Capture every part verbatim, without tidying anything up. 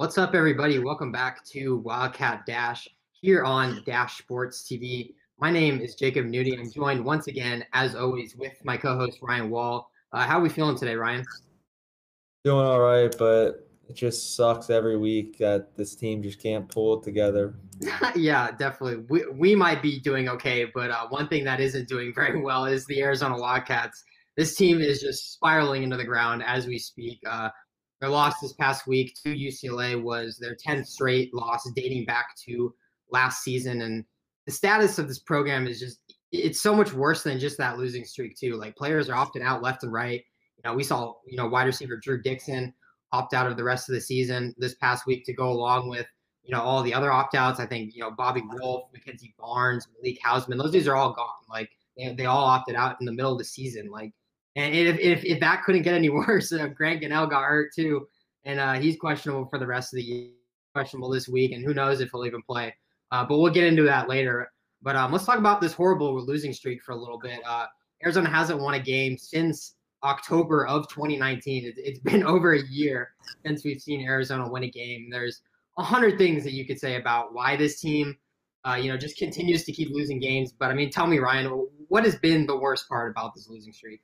What's up, everybody? Welcome back to Wildcat Dash here on Dash Sports T V. My name is Jacob Nudie. I'm joined once again, as always, with my co-host Ryan Wall. Uh, how are we feeling today, Ryan? Doing all right, but it just sucks every week that this team just can't pull it together. Yeah, definitely. We, we might be doing okay, but uh, one thing that isn't doing very well is the Arizona Wildcats. This team is just spiraling into the ground as we speak. Uh, their loss this past week to U C L A was their tenth straight loss dating back to last season. And the status of this program is just, it's so much worse than just that losing streak too. Like, players are opting out left and right. You know, we saw, you know, wide receiver Drew Dixon opt out of the rest of the season this past week to go along with, you know, all the other opt-outs. I think, you know, Bobby Wolf, Mackenzie Barnes, Malik Hausman, those dudes are all gone. Like, they, they all opted out in the middle of the season. Like, and if, if, if that couldn't get any worse, uh, Grant Gunnell got hurt too. And uh, he's questionable for the rest of the year, questionable this week. And who knows if he'll even play. Uh, but we'll get into that later. But um, let's talk about this horrible losing streak for a little bit. Uh, Arizona hasn't won a game since October of twenty nineteen. It, it's been over a year since we've seen Arizona win a game. There's a hundred things that you could say about why this team, uh, you know, just continues to keep losing games. But I mean, tell me, Ryan, what has been the worst part about this losing streak?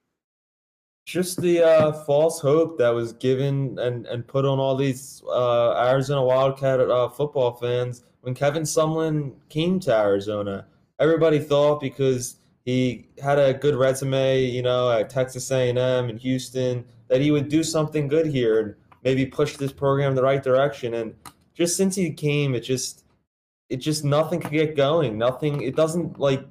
Just the uh, false hope that was given and, and put on all these uh, Arizona Wildcat uh, football fans when Kevin Sumlin came to Arizona. Everybody thought because he had a good resume, you know, at Texas A and M and Houston, that he would do something good here and maybe push this program the right direction. And just since he came, it just it just nothing could get going. Nothing. It doesn't like.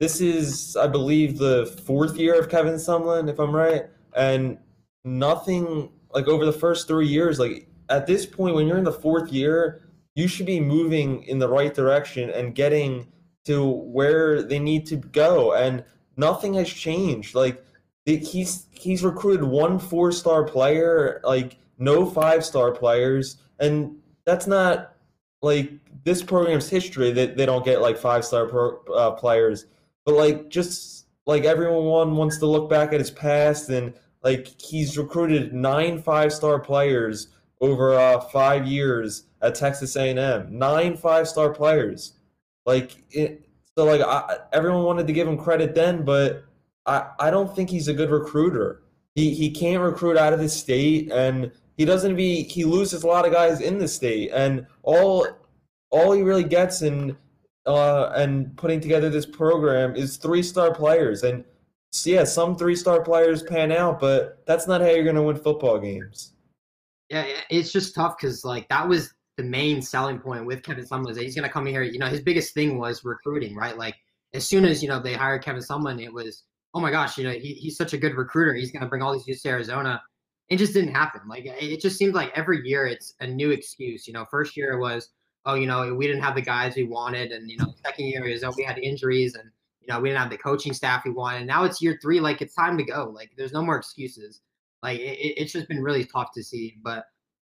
This is, I believe, the fourth year of Kevin Sumlin, if I'm right. And nothing, like, over the first three years, like, at this point, when you're in the fourth year, you should be moving in the right direction and getting to where they need to go. And nothing has changed. Like, he's, he's recruited one four-star player, like, no five-star players. And that's not, like, this program's history that they, they don't get, like, five-star pro, uh, players. But, like, just, like, everyone wants to look back at his past, and, like, he's recruited nine five-star players over uh, five years at Texas A and M. Nine five-star players. Like, it, so, like, I, everyone wanted to give him credit then, but I, I don't think he's a good recruiter. He, he can't recruit out of the state, and he doesn't be – he loses a lot of guys in the state. And all all he really gets in – Uh, and putting together this program is three-star players. And, yeah, some three-star players pan out, but that's not how you're going to win football games. Yeah, it's just tough because, like, that was the main selling point with Kevin Sumlin. He's going to come in here. You know, his biggest thing was recruiting, right? Like, as soon as, you know, they hired Kevin Sumlin, it was, oh, my gosh, you know, he, he's such a good recruiter. He's going to bring all these youth to Arizona. It just didn't happen. Like, it just seems like every year it's a new excuse. You know, first year it was, oh, you know, we didn't have the guys we wanted. And, you know, second year is that we had injuries and, you know, we didn't have the coaching staff we wanted. And now it's year three. Like, it's time to go. Like, there's no more excuses. Like, it, it's just been really tough to see. But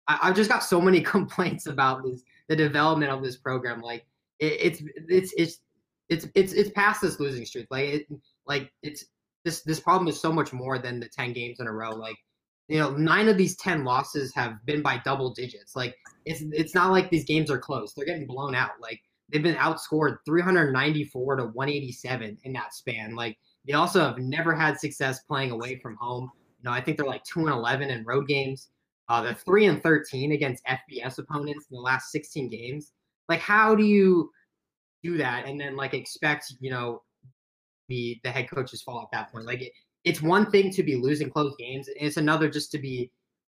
I, I've just got so many complaints about this, the development of this program. Like, it, it's, it's, it's, it's, it's, it's past this losing streak. Like, it, like it's this, this problem is so much more than the ten games in a row. Like, you know, nine of these ten losses have been by double digits. Like, it's it's not like these games are close. They're getting blown out. Like, they've been outscored three hundred ninety-four to one eighty-seven in that span. Like, they also have never had success playing away from home. You know, I think they're like two and eleven in road games. Uh, they're three and thirteen against F B S opponents in the last sixteen games. Like, how do you do that and then, like, expect, you know, the, the head coaches fall at that point? Like, it, it's one thing to be losing close games, and it's another just to be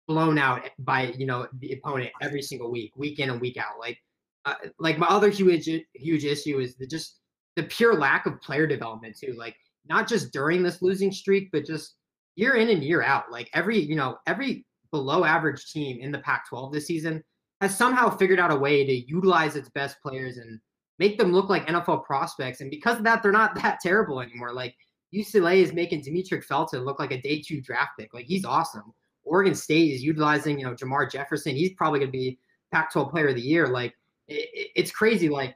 blown out by, you know, the opponent every single week, week in and week out. Like, uh, like my other huge huge issue is the, just the pure lack of player development too. Like, not just during this losing streak, but just year in and year out. Like, every, you know, every below average team in the Pac twelve this season has somehow figured out a way to utilize its best players and make them look like N F L prospects. And because of that, they're not that terrible anymore. Like, U C L A is making Demetric Felton look like a day two draft pick. Like, he's awesome. Oregon State is utilizing, you know, Jamar Jefferson. He's probably going to be Pac twelve player of the year. Like, it, it's crazy. Like,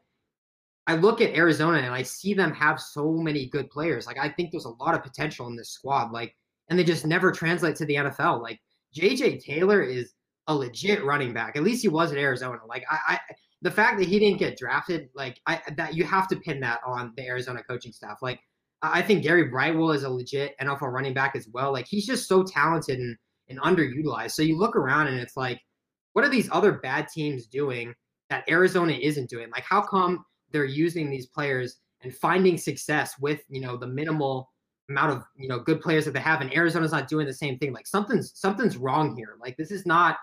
I look at Arizona and I see them have so many good players. Like, I think there's a lot of potential in this squad. Like, and they just never translate to the N F L. Like, J J Taylor is a legit running back. At least he was at Arizona. Like I, I the fact that he didn't get drafted, like I that you have to pin that on the Arizona coaching staff. Like I think Gary Brightwell is a legit N F L running back as well. Like he's just so talented and, and underutilized. So you look around and it's like, what are these other bad teams doing that Arizona isn't doing? Like how come they're using these players and finding success with, you know, the minimal amount of, you know, good players that they have, and Arizona's not doing the same thing? Like something's, something's wrong here. Like this is not,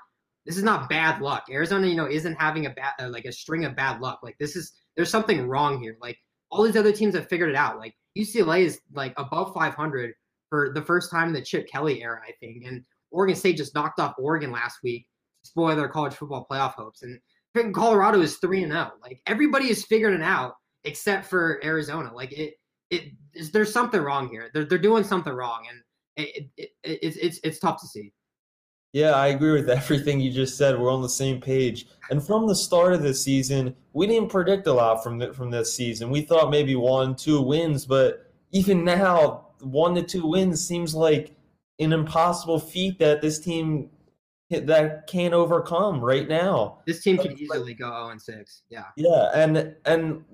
this is not bad luck. Arizona, you know, isn't having a bad, uh, like a string of bad luck. Like this is, there's something wrong here. Like all these other teams have figured it out. Like U C L A is like above five hundred for the first time in the Chip Kelly era, I think. And Oregon State just knocked off Oregon last week to spoil their college football playoff hopes. And Colorado is three and oh. Like everybody is figuring it out except for Arizona. Like it, it is, there's something wrong here. They're they're doing something wrong, and it, it, it it's it's it's tough to see. Yeah, I agree with everything you just said. We're on the same page. And from the start of the season, we didn't predict a lot from the, from this season. We thought maybe one, two wins, but even now, one to two wins seems like an impossible feat that this team that can't overcome right now. This team could easily go oh and six. Yeah. Yeah, and and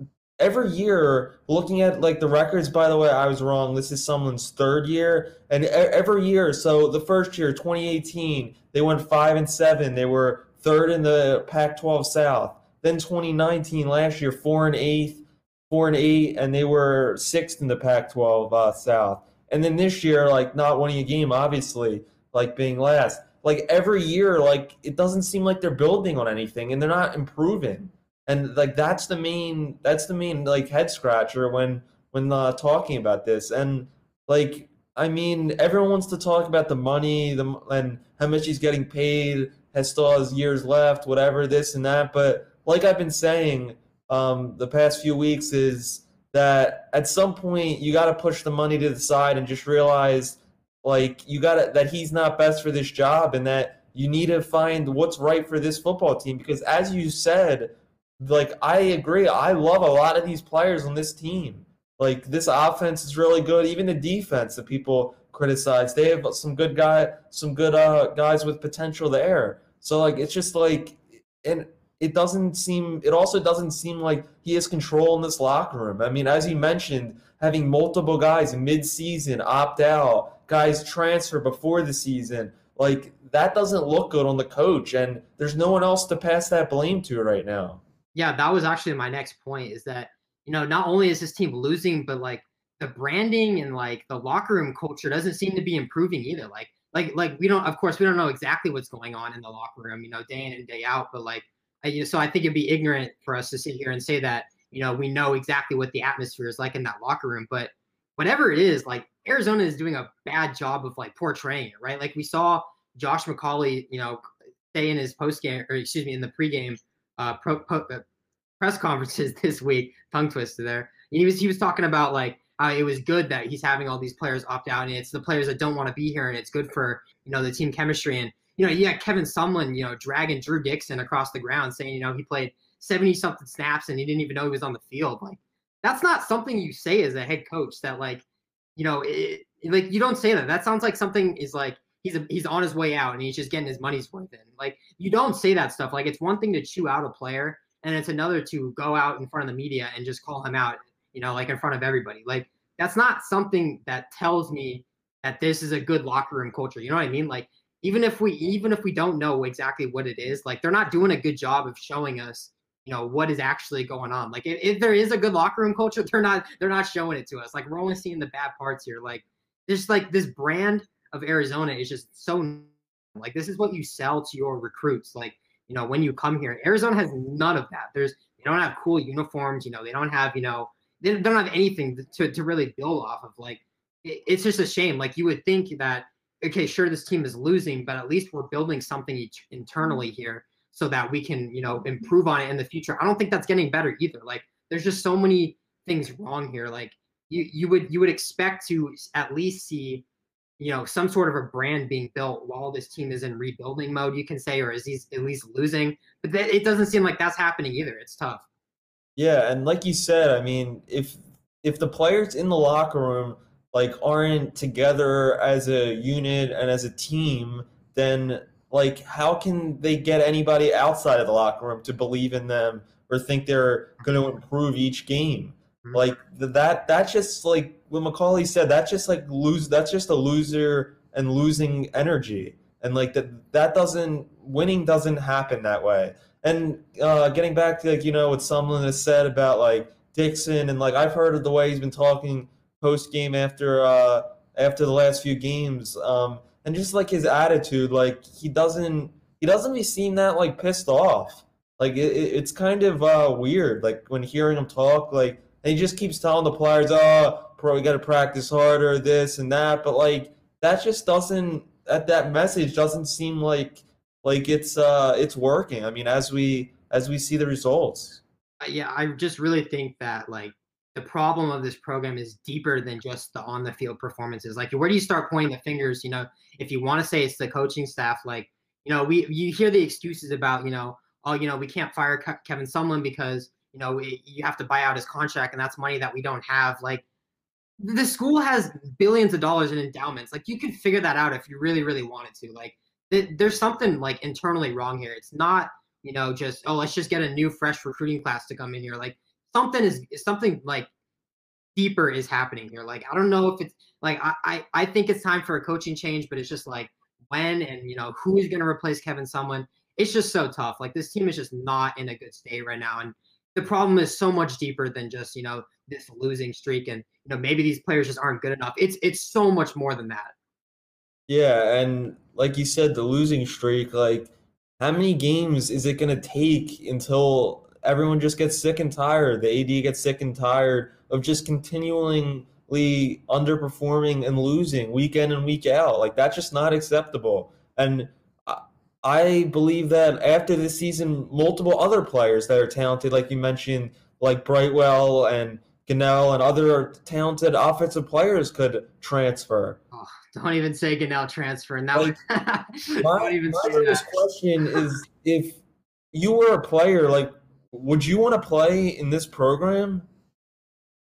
every year, looking at like the records, by the way, I was wrong. This is Sumlin's third year, and every year, so the first year, twenty eighteen, they went five and seven. They were third in the Pac twelve South. Then twenty nineteen, last year, four and eighth, four and eight, and they were sixth in the Pac twelve uh, South. And then this year, like not winning a game, obviously, like being last. Like every year, like it doesn't seem like they're building on anything, and they're not improving. And like that's the main, that's the main like head scratcher when when uh, talking about this. And like I mean, everyone wants to talk about the money, the and how much he's getting paid, has still has years left, whatever this and that. But like I've been saying, um, the past few weeks is that at some point you got to push the money to the side and just realize. Like you got that he's not best for this job, and that you need to find what's right for this football team. Because as you said, like I agree, I love a lot of these players on this team. Like this offense is really good. Even the defense that people criticize, they have some good guy, some good uh, guys with potential there. So like it's just like, and it doesn't seem. It also doesn't seem like he has control in this locker room. I mean, as you mentioned, having multiple guys mid-season opt out. Guys transfer before the season, like that doesn't look good on the coach, and there's no one else to pass that blame to right now. Yeah, that was actually my next point, is that, you know, not only is this team losing, but like the branding and like the locker room culture doesn't seem to be improving either. Like, like, like we don't, of course, we don't know exactly what's going on in the locker room, you know, day in and day out. But like, I, you know, so I think it'd be ignorant for us to sit here and say that, you know, we know exactly what the atmosphere is like in that locker room. But whatever it is, like Arizona is doing a bad job of like portraying it, right? Like we saw Josh McCauley, you know, say in his postgame, or excuse me, in the pregame uh, pro, po, uh, press conferences this week, tongue twister there. And he was he was talking about like how it was good that he's having all these players opt out, and it's the players that don't want to be here, and it's good for, you know, the team chemistry. And you know, yeah, Kevin Sumlin, you know, dragging Drew Dixon across the ground, saying, you know, he played seventy something snaps and he didn't even know he was on the field, like. That's not something you say as a head coach, that like, you know, it, like you don't say that. That sounds like something is like he's a, he's on his way out and he's just getting his money's worth in. Like you don't say that stuff. Like it's one thing to chew out a player, and it's another to go out in front of the media and just call him out, you know, like in front of everybody. Like that's not something that tells me that this is a good locker room culture. You know what I mean? Like even if we even if we don't know exactly what it is, like they're not doing a good job of showing us, you know, what is actually going on. Like if, if there is a good locker room culture, they're not they're not showing it to us. Like we're only seeing the bad parts here. Like there's like this brand of Arizona is just so like this is what you sell to your recruits. Like, you know, when you come here, Arizona has none of that. There's they don't have cool uniforms. You know, they don't have, you know, they don't have anything to, to really build off of. Like it, it's just a shame. Like you would think that, okay, sure, this team is losing, but at least we're building something each, internally here, so that we can, you know, improve on it in the future. I don't think that's getting better either. Like there's just so many things wrong here. Like you, you would, you would expect to at least see, you know, some sort of a brand being built while this team is in rebuilding mode, you can say, or is he's at least losing, but that, it doesn't seem like that's happening either. It's tough. Yeah. And like you said, I mean, if, if the players in the locker room, like aren't together as a unit and as a team, then like, how can they get anybody outside of the locker room to believe in them or think they're going to improve each game? Like, that, that's just like what McCauley said, that's just like lose, that's just a loser and losing energy. And like that, that doesn't, winning doesn't happen that way. And uh, getting back to, like, you know, what Sumlin has said about, like, Dixon, and, like, I've heard of the way he's been talking post-game after uh, after the last few games, um, and just, like, his attitude, like, he doesn't he doesn't be seem that, like, pissed off. Like, it, it's kind of uh, weird, like, when hearing him talk, like, and he just keeps telling the players, oh, bro, we got to practice harder, this and that, but, like, that just doesn't, that, that message doesn't seem like, Like it's uh it's working. I mean, as we as we see the results. Yeah, I just really think that, like, the problem of this program is deeper than just the on the field performances. Like, where do you start pointing the fingers? You know, if you want to say it's the coaching staff, like, you know, we you hear the excuses about, you know, oh, you know, we can't fire Kevin Sumlin because, you know, we, you have to buy out his contract and that's money that we don't have. Like, the school has billions of dollars in endowments. Like, you can figure that out if you really, really wanted to. Like, there's something, like, internally wrong here. It's not, you know, just, oh, let's just get a new fresh recruiting class to come in here. Like, something is something like deeper is happening here. Like, I don't know if it's like, I, I, I think it's time for a coaching change, but it's just like when, and, you know, who is going to replace Kevin Sumlin. It's just so tough. Like, this team is just not in a good state right now. And the problem is so much deeper than just, you know, this losing streak. And, you know, maybe these players just aren't good enough. It's, it's so much more than that. Yeah, and like you said, the losing streak, like, how many games is it going to take until everyone just gets sick and tired, the A D gets sick and tired of just continually underperforming and losing week in and week out? Like, that's just not acceptable. And I believe that after this season, multiple other players that are talented, like you mentioned, like Brightwell and Gunnell and other talented offensive players could transfer. Oh, don't even say Gunnell transfer. And that like, was, my, don't even my say biggest that. question is, if you were a player, like, would you want to play in this program?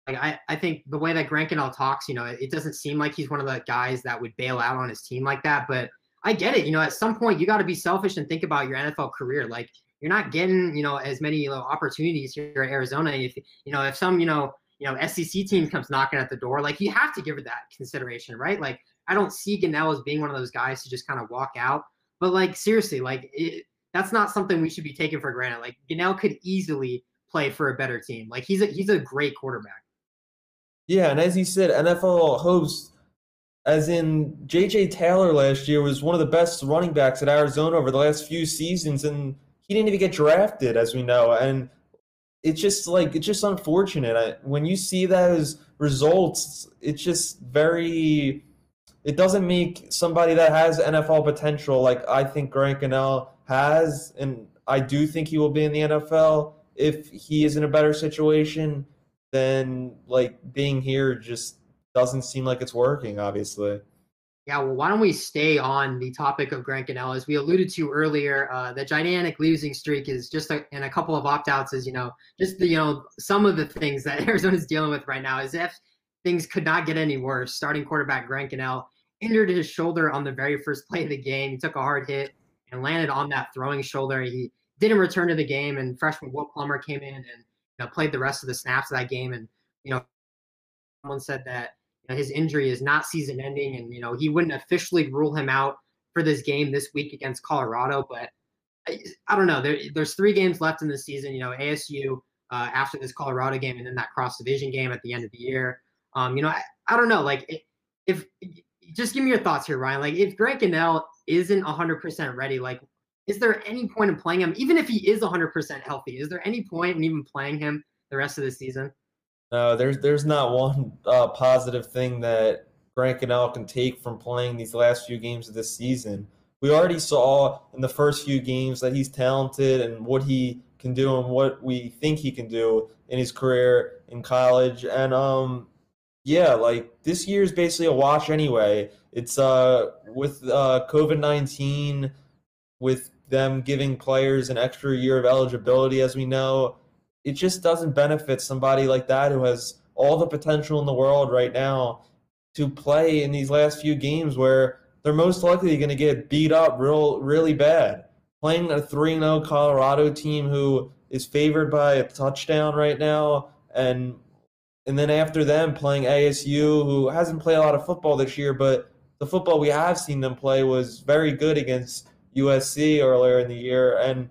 Like, I, I think the way that Grant Gunnell talks, you know, it, it doesn't seem like he's one of the guys that would bail out on his team like that. But I get it. You know, at some point you got to be selfish and think about your N F L career. Like, you're not getting, you know, as many, you know, opportunities here at Arizona. If, you know, if some, you know, you know, S E C team comes knocking at the door, like, you have to give it that consideration, right? Like, I don't see Gunnell as being one of those guys to just kind of walk out. But, like, seriously, like, it, that's not something we should be taking for granted. Like, Gunnell could easily play for a better team. Like, he's a, he's a great quarterback. Yeah, and as you said, N F L hosts, as in J J Taylor last year was one of the best running backs at Arizona over the last few seasons, and he didn't even get drafted, as we know. And it's just like, it's just unfortunate. I, when you see those results, it's just very, it doesn't make somebody that has N F L potential, like I think Grant Gunnell has, and I do think he will be in the N F L if he is in a better situation, then, like, being here just doesn't seem like it's working, obviously. Yeah, well, why don't we stay on the topic of Grant Gunnell? As we alluded to earlier, uh, the gigantic losing streak is just a, and a couple of opt-outs is, you know, just the, you know, some of the things that Arizona's dealing with right now. As if things could not get any worse, starting quarterback Grant Gunnell injured his shoulder on the very first play of the game. He took a hard hit and landed on that throwing shoulder. He didn't return to the game, and freshman Will Plummer came in and, you know, played the rest of the snaps of that game. And, you know, someone said that his injury is not season ending, and, you know, he wouldn't officially rule him out for this game this week against Colorado. But I, I don't know. There, there's three games left in the season. You know, A S U uh, after this Colorado game, and then that cross division game at the end of the year. Um, you know, I, I don't know. Like, if, if just give me your thoughts here, Ryan. Like, if Grant Gunnell isn't one hundred percent ready, like, is there any point in playing him? Even if he is one hundred percent healthy, is there any point in even playing him the rest of the season? No, there's there's not one uh, positive thing that Grant Gunnell can take from playing these last few games of this season. We already saw in the first few games that he's talented and what he can do and what we think he can do in his career in college. And, um, yeah, like, this year is basically a wash anyway. It's uh with uh, COVID nineteen, with them giving players an extra year of eligibility, as we know, it just doesn't benefit somebody like that who has all the potential in the world right now to play in these last few games where they're most likely going to get beat up real, really bad. Playing a three and oh Colorado team who is favored by a touchdown right now, and and then after them playing A S U, who hasn't played a lot of football this year, but the football we have seen them play was very good against U S C earlier in the year. And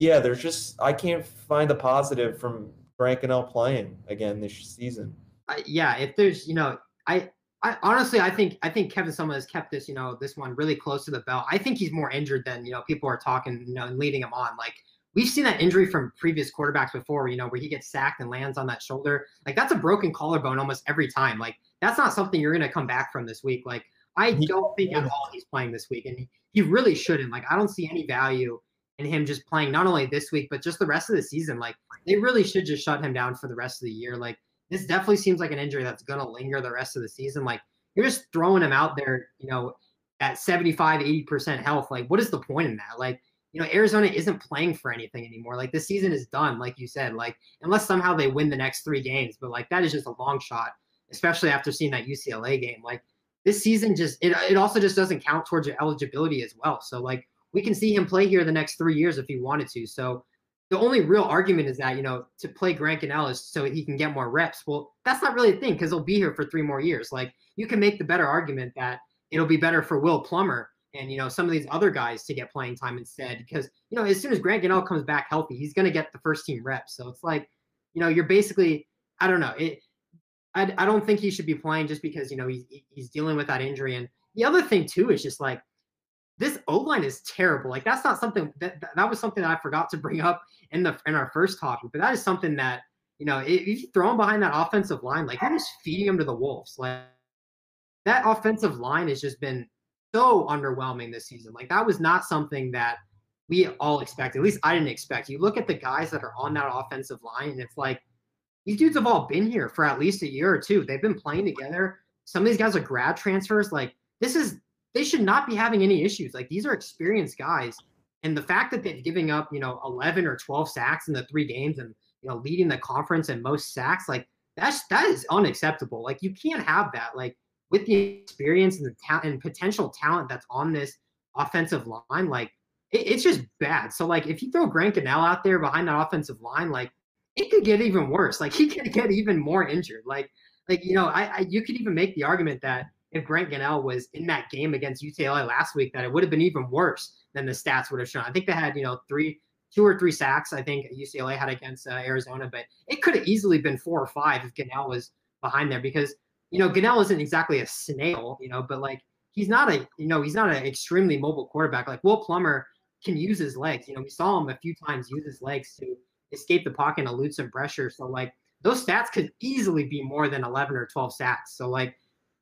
yeah, there's just, I can't find a positive from Grant Gunnell playing again this season. Uh, yeah, if there's, you know, I. I, honestly, I think I think Kevin Sumlin has kept this, you know, this one really close to the belt. I think he's more injured than, you know, people are talking, you know, and leading him on. Like, we've seen that injury from previous quarterbacks before, you know, where he gets sacked and lands on that shoulder. Like, that's a broken collarbone almost every time. Like, that's not something you're going to come back from this week. Like, I don't think at all he's playing this week, and he, he really shouldn't. Like, I don't see any value in him just playing not only this week, but just the rest of the season. Like, they really should just shut him down for the rest of the year. Like, this definitely seems like an injury that's going to linger the rest of the season. Like, you're just throwing him out there, you know, at seventy-five, eighty percent health. Like, what is the point in that? Like, you know, Arizona isn't playing for anything anymore. Like, this season is done, like you said, like, unless somehow they win the next three games. But, like, that is just a long shot, especially after seeing that U C L A game. Like, this season just, it, it also just doesn't count towards your eligibility as well. So, like, we can see him play here the next three years if he wanted to. So, the only real argument is that, you know, to play Grant Gunnell is so he can get more reps. Well, that's not really a thing because he'll be here for three more years. Like, you can make the better argument that it'll be better for Will Plummer and, you know, some of these other guys to get playing time instead because, you know, as soon as Grant Gunnell comes back healthy, he's going to get the first team reps. So it's like, you know, you're basically, I don't know. It, I, I don't think he should be playing just because, you know, he's, he's dealing with that injury. And the other thing, too, is just like, this O-line is terrible. Like, that's not something that, – that was something that I forgot to bring up in the in our first topic. But that is something that, you know, if you throw him behind that offensive line, like, you're just feeding him to the wolves. Like, that offensive line has just been so underwhelming this season. Like, that was not something that we all expected. At least I didn't expect. You look at the guys that are on that offensive line, and it's like, these dudes have all been here for at least a year or two. They've been playing together. Some of these guys are grad transfers. Like, this is – they should not be having any issues. Like, these are experienced guys. And the fact that they're giving up, you know, eleven or twelve sacks in the three games and, you know, leading the conference in most sacks, like, that's, that is unacceptable. Like, you can't have that. Like, with the experience and the talent and potential talent that's on this offensive line, like, it, it's just bad. So, like, if you throw Grant Gunnell out there behind that offensive line, like, it could get even worse. Like, he could get even more injured. Like, like, you know, I, I you could even make the argument that if Grant Gunnell was in that game against U C L A last week, that it would have been even worse than the stats would have shown. I think they had, you know, three, two or three sacks, I think U C L A had against uh, Arizona, but it could have easily been four or five if Gunnell was behind there because, you know, Gunnell isn't exactly a snail, you know, but like, he's not a, you know, he's not an extremely mobile quarterback. Like, Will Plummer can use his legs. You know, we saw him a few times use his legs to escape the pocket and elude some pressure. So like, those stats could easily be more than eleven or twelve sacks. So like,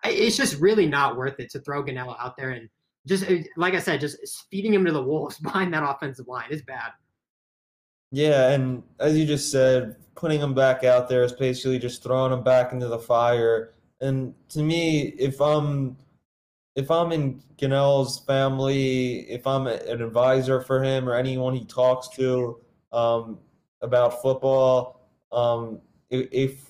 it's just really not worth it to throw Gunnell out there and just, like I said, just feeding him to the wolves behind that offensive line is bad. Yeah, and as you just said, putting him back out there is basically just throwing him back into the fire. And to me, if I'm if I'm in Gunnell's family, if I'm an advisor for him or anyone he talks to um, about football, um, if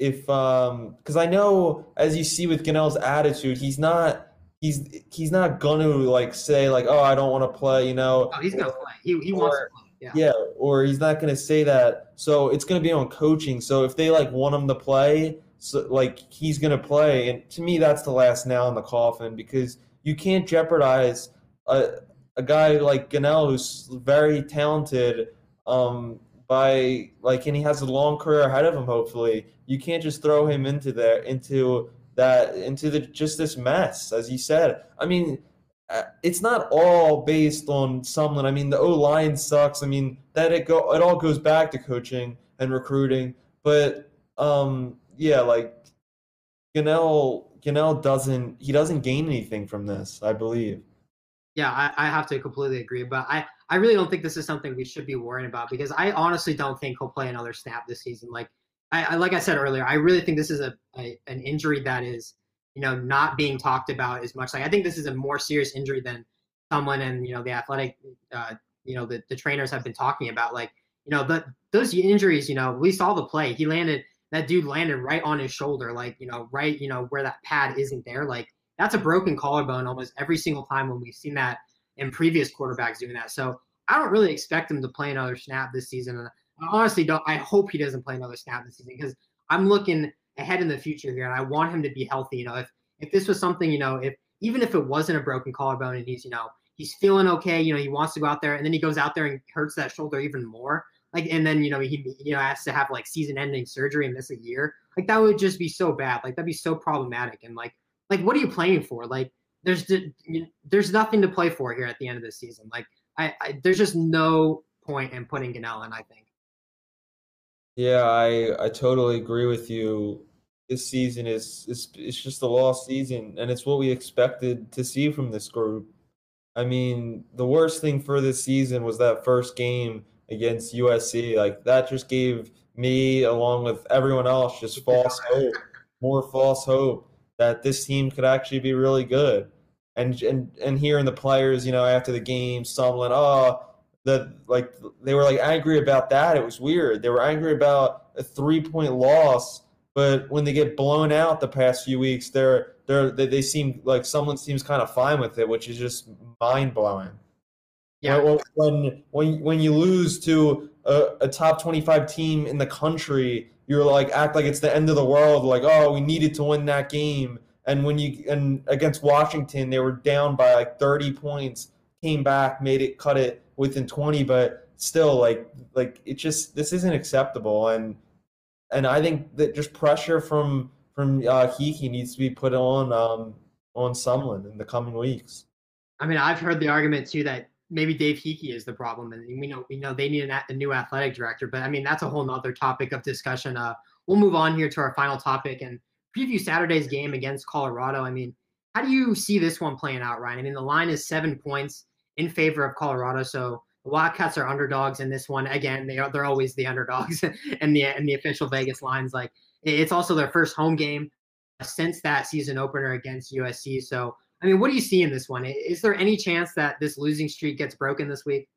If um, because I know, as you see with Gunnell's attitude, he's not he's he's not gonna like say like, oh, I don't want to play, you know. Oh, he's gonna play. He he or, wants to play. Yeah. Yeah, or he's not gonna say that. So it's gonna be on coaching. So if they like want him to play, so like he's gonna play. And to me, that's the last nail in the coffin because you can't jeopardize a a guy like Gunnell who's very talented. Um, By like, and he has a long career ahead of him. Hopefully, you can't just throw him into there, into that, into the just this mess, as you said. I mean, it's not all based on Sumlin. I mean, the O line sucks. I mean, that it go, it all goes back to coaching and recruiting. But um, yeah, like Gunnell, Gunnell doesn't, he doesn't gain anything from this, I believe. Yeah, I, I have to completely agree, but I. I really don't think this is something we should be worrying about because I honestly don't think he'll play another snap this season. Like I, I like I said earlier, I really think this is a, a an injury that is, you know, not being talked about as much. Like I think this is a more serious injury than someone and, you know, the athletic, uh, you know, the, the trainers have been talking about. Like, you know, the, those injuries, you know, we saw the play. He landed, that dude landed right on his shoulder, like, you know, right, you know, where that pad isn't there. Like that's a broken collarbone almost every single time when we've seen that in previous quarterbacks doing that. So I don't really expect him to play another snap this season. And I honestly don't. I hope he doesn't play another snap this season because I'm looking ahead in the future here, and I want him to be healthy. You know, if if this was something, you know, if even if it wasn't a broken collarbone and he's, you know, he's feeling okay, you know, he wants to go out there, and then he goes out there and hurts that shoulder even more. Like, and then, you know, he, you know, has to have like season ending surgery and miss a year. Like, that would just be so bad. Like, that'd be so problematic. And like, like, what are you playing for? Like, there's, there's nothing to play for here at the end of the season. Like, I, I there's just no point in putting Gunnell in, I think. Yeah, I, I totally agree with you. This season is, it's, it's just a lost season, and it's what we expected to see from this group. I mean, the worst thing for this season was that first game against U S C. Like, that just gave me, along with everyone else, just false hope, more false hope that this team could actually be really good. And and and hearing the players, you know, after the game, stumbling, oh, the like they were like angry about that. It was weird. They were angry about a three point loss, but when they get blown out the past few weeks, they're they're they, they seem like someone seems kind of fine with it, which is just mind blowing. Yeah, well, when when when you lose to a, a top twenty-five team in the country, you're like act like it's the end of the world. Like, oh, we needed to win that game. And when you and against Washington, they were down by like thirty points, came back, made it, cut it within twenty. But still, like like it just this isn't acceptable. And and I think that just pressure from from uh, Hickey needs to be put on um, on Sumlin in the coming weeks. I mean, I've heard the argument too that maybe Dave Hickey is the problem, and we know we know they need an, a new athletic director. But I mean, that's a whole nother topic of discussion. Uh, we'll move on here to our final topic and preview Saturday's game against Colorado. I mean, how do you see this one playing out, Ryan? I mean, the line is seven points in favor of Colorado, so the Wildcats are underdogs in this one. Again, they are they're always the underdogs in the in the official Vegas lines. Like, it's also their first home game since that season opener against U S C. So, I mean, what do you see in this one? Is there any chance that this losing streak gets broken this week?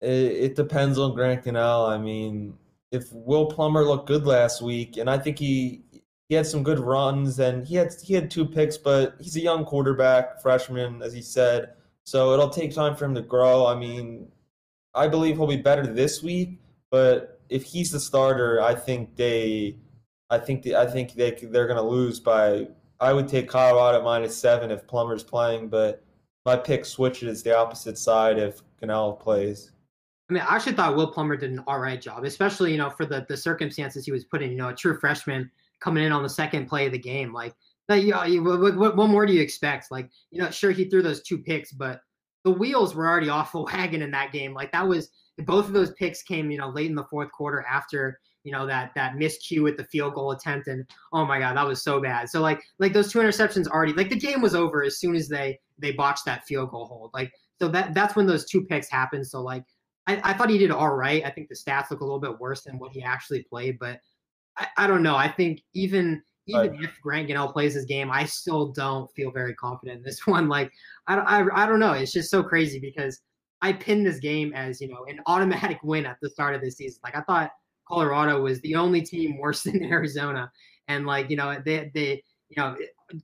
It, it depends on Grant Gunnell. I mean, if Will Plummer looked good last week, and I think he he had some good runs, and he had he had two picks, but he's a young quarterback, freshman, as he said, so it'll take time for him to grow. I mean, I believe he'll be better this week, but if he's the starter, I think they, I think the, I think they they're gonna lose by. I would take Colorado at minus seven if Plummer's playing, but my pick switches the opposite side if Gunnell plays. I mean, I actually thought Will Plummer did an all right job, especially, you know, for the, the circumstances he was put in. You know, a true freshman coming in on the second play of the game. Like, you know, you, what, what, what more do you expect? Like, you know, sure, he threw those two picks, but the wheels were already off the wagon in that game. Like, that was – both of those picks came, you know, late in the fourth quarter after – you know, that that miscue with the field goal attempt, and oh my god, that was so bad. So like like those two interceptions already, like, the game was over as soon as they they botched that field goal hold. Like, so that that's when those two picks happened. So like I, I thought he did all right. I think the stats look a little bit worse than what he actually played, but I, I don't know. I think even even right. if Grant Gunnell plays his game, I still don't feel very confident in this one. Like I I I don't know. It's just so crazy because I pinned this game as, you know, an automatic win at the start of this season. Like, I thought Colorado was the only team worse than Arizona, and like you know they they you know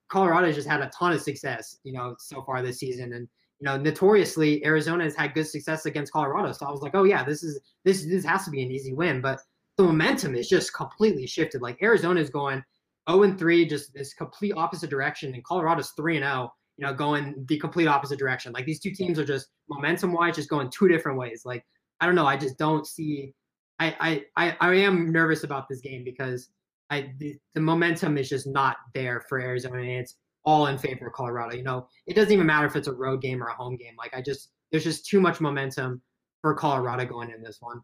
Colorado just had a ton of success you know so far this season, and you know notoriously Arizona has had good success against Colorado, so I was like, oh yeah, this is this this has to be an easy win, but the momentum is just completely shifted. Like, Arizona is going oh and three, just this complete opposite direction, and Colorado's three and oh, you know going the complete opposite direction. Like, these two teams are just momentum wise just going two different ways. Like, I don't know, I just don't see. I, I, I am nervous about this game because I the, the momentum is just not there for Arizona, and it's all in favor of Colorado. You know, it doesn't even matter if it's a road game or a home game. Like, I just there's just too much momentum for Colorado going in this one.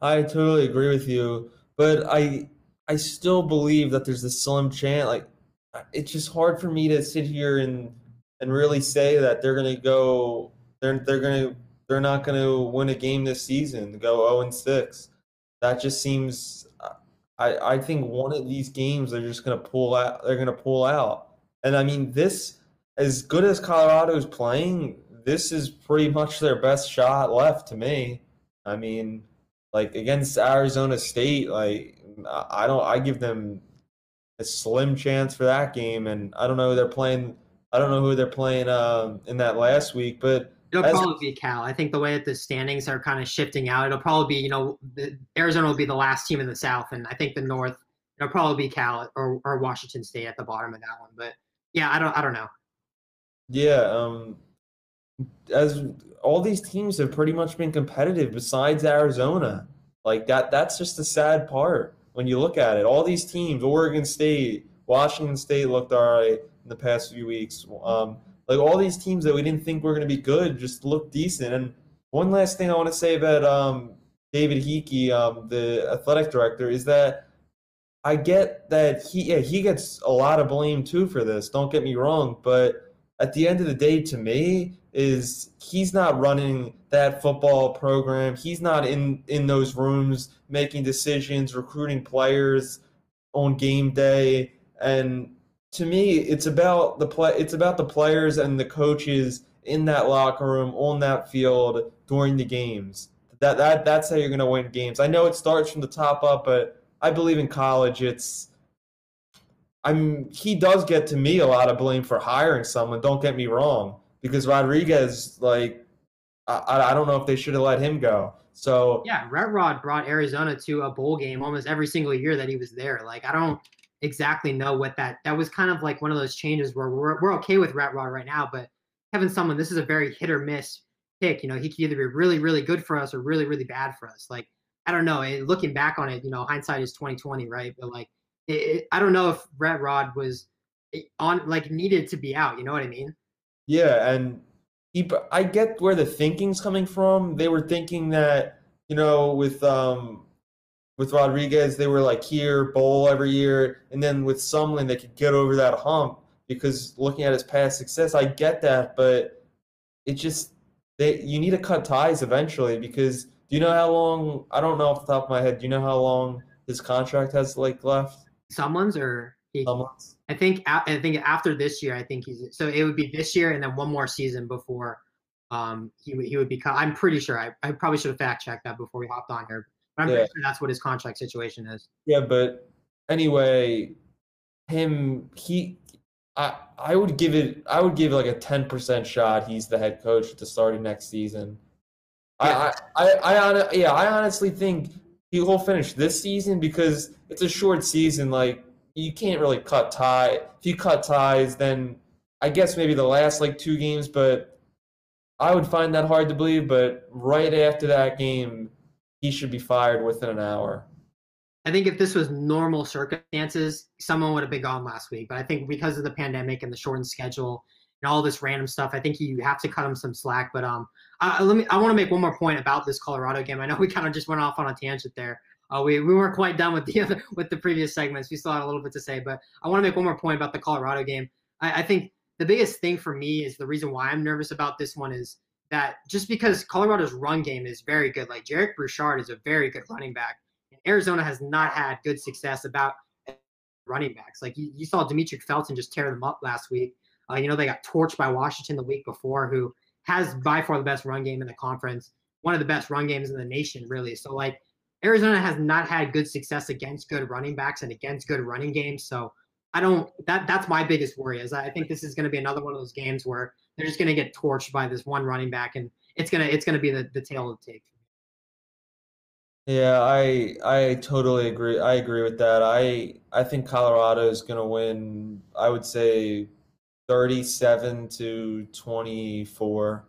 I totally agree with you, but I I still believe that there's this slim chance. Like, it's just hard for me to sit here and and really say that they're gonna go. They're they're gonna. They're not going to win a game this season, go oh and six. That just seems I, – I think one of these games they're just going to pull out. They're going to pull out. And, I mean, this – as good as Colorado is playing, this is pretty much their best shot left to me. I mean, like, against Arizona State, like, I don't – I give them a slim chance for that game. And I don't know who they're playing. I don't know who they're playing um, in that last week, but it'll as, probably be Cal. I think the way that the standings are kind of shifting out, it'll probably be, you know, the, Arizona will be the last team in the South. And I think the North, it'll probably be Cal or, or Washington State at the bottom of that one. But yeah, I don't, I don't know. Yeah. Um, as all these teams have pretty much been competitive besides Arizona. Like that, that's just the sad part when you look at it. All these teams, Oregon State, Washington State looked all right in the past few weeks. Um, like all these teams that we didn't think were going to be good just looked decent. And one last thing I want to say about um, David Hickey, um, the athletic director, is that I get that he yeah, he gets a lot of blame too for this. Don't get me wrong, but at the end of the day, to me, is he's not running that football program. He's not in, in those rooms making decisions, recruiting players on game day. And to me, it's about the play, it's about the players and the coaches in that locker room, on that field, during the games. That that that's how you're going to win games. I know it starts from the top up, but I believe in college it's I'm he does get to me a lot of blame for hiring someone, don't get me wrong. Because Rodriguez, like, I, I don't know if they should have let him go. So yeah, Red Rod brought Arizona to a bowl game almost every single year that he was there. Like, I don't exactly know what that – that was kind of like one of those changes where we're we're okay with Red Rod right now, but Kevin Sumlin, this is a very hit or miss pick. You know, he could either be really, really good for us or really, really bad for us. Like, I don't know. And looking back on it, you know, hindsight is twenty twenty, right? But, like, it, it, I don't know if Red Rod was on – like, needed to be out. You know what I mean? Yeah, and he, I get where the thinking's coming from. They were thinking that, you know, with um, with Rodriguez, they were like here, bowl every year, and then with Sumlin, they could get over that hump because looking at his past success, I get that, but it just they you need to cut ties eventually because do you know how long? I don't know off the top of my head. Do you know how long his contract has like left? Sumlin's or he- Sumlin's. I think I think after this year, I think he's so it would be this year and then one more season before um, he would he would become. I'm pretty sure I, I probably should have fact checked that before we hopped on here. But I'm yeah. pretty sure that's what his contract situation is. Yeah, but anyway, him he I I would give it I would give like a ten percent shot. He's the head coach to starting next season. Yeah. I I I, I yeah I honestly think he will finish this season because it's a short season like. You can't really cut tie. If you cut ties, then I guess maybe the last like two games, but I would find that hard to believe. But right after that game, he should be fired within an hour. I think if this was normal circumstances, someone would have been gone last week. But I think because of the pandemic and the shortened schedule and all this random stuff, I think you have to cut him some slack. But um, I, let me. I want to make one more point about this Colorado game. I know we kind of just went off on a tangent there. Uh, we, we weren't quite done with the other, with the previous segments. We still had a little bit to say, but I want to make one more point about the Colorado game. I, I think the biggest thing for me is the reason why I'm nervous about this one is that just because Colorado's run game is very good, like Jarek Bruchard is a very good running back. And Arizona has not had good success about running backs. Like you, you saw Demetric Felton just tear them up last week. Uh, you know, they got torched by Washington the week before, who has by far the best run game in the conference, one of the best run games in the nation, really. So like, Arizona has not had good success against good running backs and against good running games. So I don't that that's my biggest worry is I think this is going to be another one of those games where they're just going to get torched by this one running back and it's gonna it's gonna be the, the tail of the tape. Yeah, I I totally agree. I agree with that. I I think Colorado is gonna win, I would say thirty-seven to twenty-four.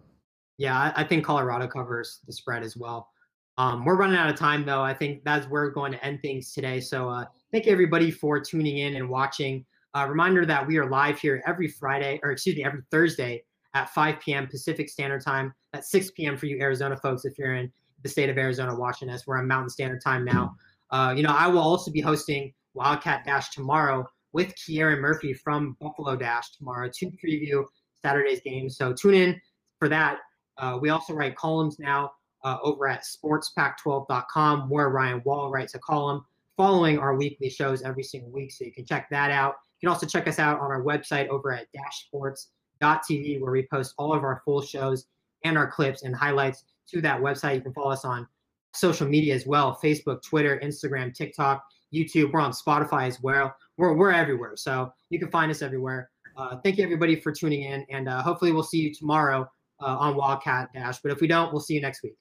Yeah, I, I think Colorado covers the spread as well. Um, we're running out of time, though. I think that's where we're going to end things today. So uh, thank you, everybody, for tuning in and watching. Uh, reminder that we are live here every Friday, or excuse me, every Thursday at five p.m. Pacific Standard Time. That's six p.m. for you Arizona folks if you're in the state of Arizona watching us. We're on Mountain Standard Time now. Uh, you know, I will also be hosting Wildcat Dash tomorrow with Kieran Murphy from Buffalo Dash tomorrow to preview Saturday's game. So tune in for that. Uh, we also write columns now. Uh, over at sports pack twelve dot com where Ryan Wall writes a column following our weekly shows every single week. So you can check that out. You can also check us out on our website over at Dash Sports T V where we post all of our full shows and our clips and highlights to that website. You can follow us on social media as well, Facebook, Twitter, Instagram, TikTok. YouTube. We're on Spotify as well. We're, we're everywhere. So you can find us everywhere. Uh, thank you, everybody, for tuning in. And uh, hopefully we'll see you tomorrow uh, on Wildcat Dash. But if we don't, we'll see you next week.